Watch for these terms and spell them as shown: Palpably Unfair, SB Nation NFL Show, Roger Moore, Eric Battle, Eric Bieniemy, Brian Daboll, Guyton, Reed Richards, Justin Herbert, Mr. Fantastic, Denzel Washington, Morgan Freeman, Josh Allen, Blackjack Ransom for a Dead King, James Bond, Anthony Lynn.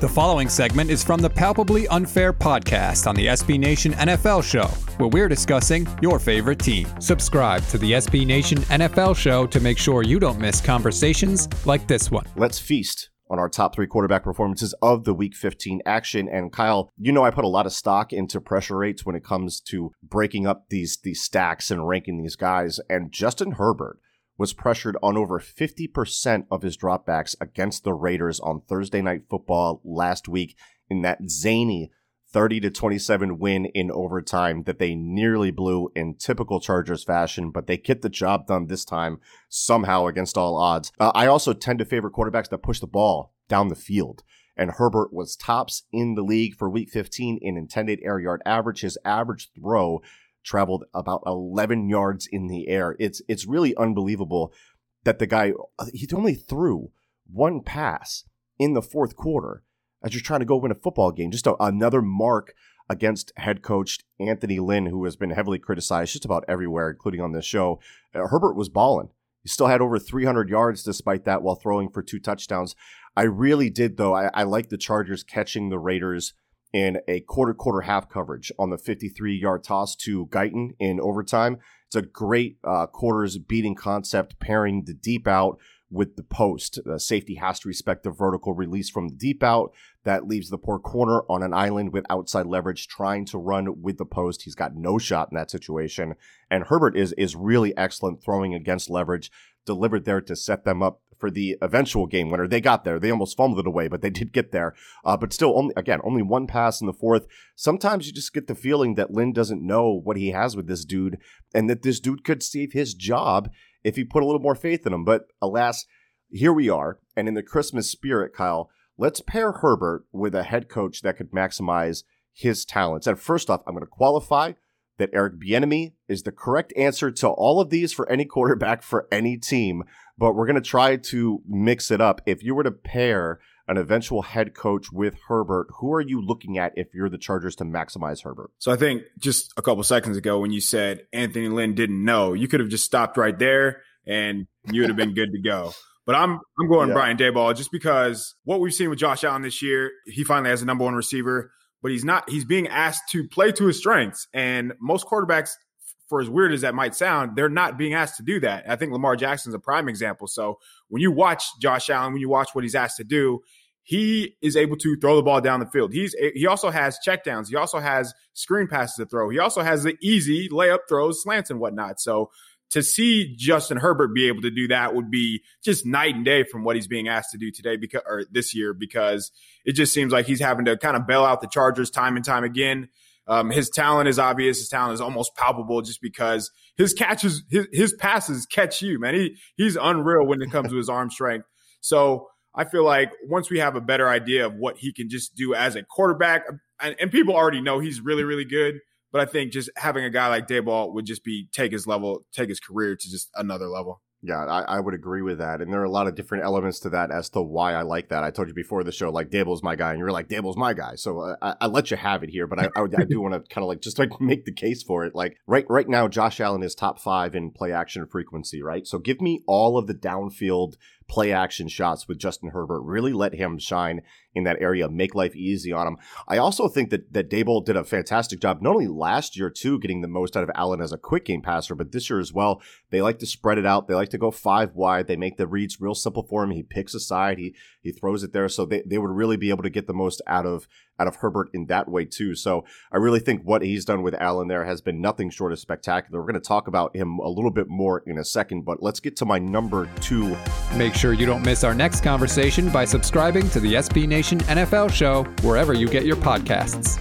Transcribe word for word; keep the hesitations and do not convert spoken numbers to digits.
The following segment is from the Palpably Unfair podcast on the S B Nation N F L Show, where we're discussing your favorite team. Subscribe to the S B Nation N F L Show to make sure you don't miss conversations like this one. Let's feast on our top three quarterback performances of the Week fifteen action. And Kyle, you know I put a lot of stock into pressure rates when it comes to breaking up these, these stacks and ranking these guys. And Justin Herbert was pressured on over fifty percent of his dropbacks against the Raiders on Thursday Night Football last week in that zany thirty to twenty-seven win in overtime that they nearly blew in typical Chargers fashion, but they get the job done this time somehow against all odds. Uh, I also tend to favor quarterbacks that push the ball down the field, and Herbert was tops in the league for Week fifteen in intended air yard average. His average throw traveled about eleven yards in the air. It's it's really unbelievable that the guy, he only threw one pass in the fourth quarter as you're trying to go win a football game. Just a, another mark against head coach Anthony Lynn, who has been heavily criticized just about everywhere, including on this show. Uh, Herbert was balling. He still had over three hundred yards despite that while throwing for two touchdowns. I really did, though. I, I like the Chargers catching the Raiders in a quarter-quarter half coverage on the fifty-three-yard toss to Guyton in overtime. It's a great uh, quarters beating concept, pairing the deep out with the post. The safety has to respect the vertical release from the deep out. That leaves the poor corner on an island with outside leverage trying to run with the post. He's got no shot in that situation. And Herbert is, is really excellent throwing against leverage, delivered there to set them up for the eventual game winner. They got there. They almost fumbled it away, but they did get there. Uh, but still, only again, only one pass in the fourth. Sometimes you just get the feeling that Lynn doesn't know what he has with this dude and that this dude could save his job if he put a little more faith in him. But alas, here we are. And in the Christmas spirit, Kyle, let's pair Herbert with a head coach that could maximize his talents. And first off, I'm going to qualify that Eric Bieniemy is the correct answer to all of these for any quarterback for any team, but we're going to try to mix it up. If you were to pair an eventual head coach with Herbert, who are you looking at if you're the Chargers to maximize Herbert? So I think just a couple seconds ago when you said Anthony Lynn didn't know, you could have just stopped right there and you would have been good to go. But I'm I'm going yeah. Brian Daboll just because what we've seen with Josh Allen this year, he finally has a number one receiver. But he's not, he's being asked to play to his strengths. And most quarterbacks, for as weird as that might sound, they're not being asked to do that. I think Lamar Jackson's a prime example. So when you watch Josh Allen, when you watch what he's asked to do, he is able to throw the ball down the field. He's He also has checkdowns. He also has screen passes to throw. He also has the easy layup throws, slants, and whatnot. So to see Justin Herbert be able to do that would be just night and day from what he's being asked to do today because, or this year, because it just seems like he's having to kind of bail out the Chargers time and time again. Um, his talent is obvious. His talent is almost palpable just because his catches, his, his passes catch you, man. He he's unreal when it comes to his arm strength. So I feel like once we have a better idea of what he can just do as a quarterback, and, and people already know he's really, really good, but I think just having a guy like Daboll would just be take his level, take his career to just another level. Yeah, I, I would agree with that. And there are a lot of different elements to that as to why I like that. I told you before the show, like, Daboll's my guy. And you were like, Daboll's my guy. So uh, I, I let you have it here. But I, I, would, I do want to kind of like just like make the case for it. Like right right now, Josh Allen is top five in play action frequency, right? So give me all of the downfield play action shots with Justin Herbert. Really let him shine in that area. Make life easy on him. I also think that, that Daboll did a fantastic job, not only last year, too, getting the most out of Allen as a quick game passer, but this year as well. They like to spread it out. They like to go five wide. They make the reads real simple for him. He picks a side. He he throws it there. So they, they would really be able to get the most out of out of Herbert in that way, too. So I really think what he's done with Allen there has been nothing short of spectacular. We're going to talk about him a little bit more in a second, but let's get to my number two. Make sure you don't miss our next conversation by subscribing to the S B Nation N F L Show wherever you get your podcasts.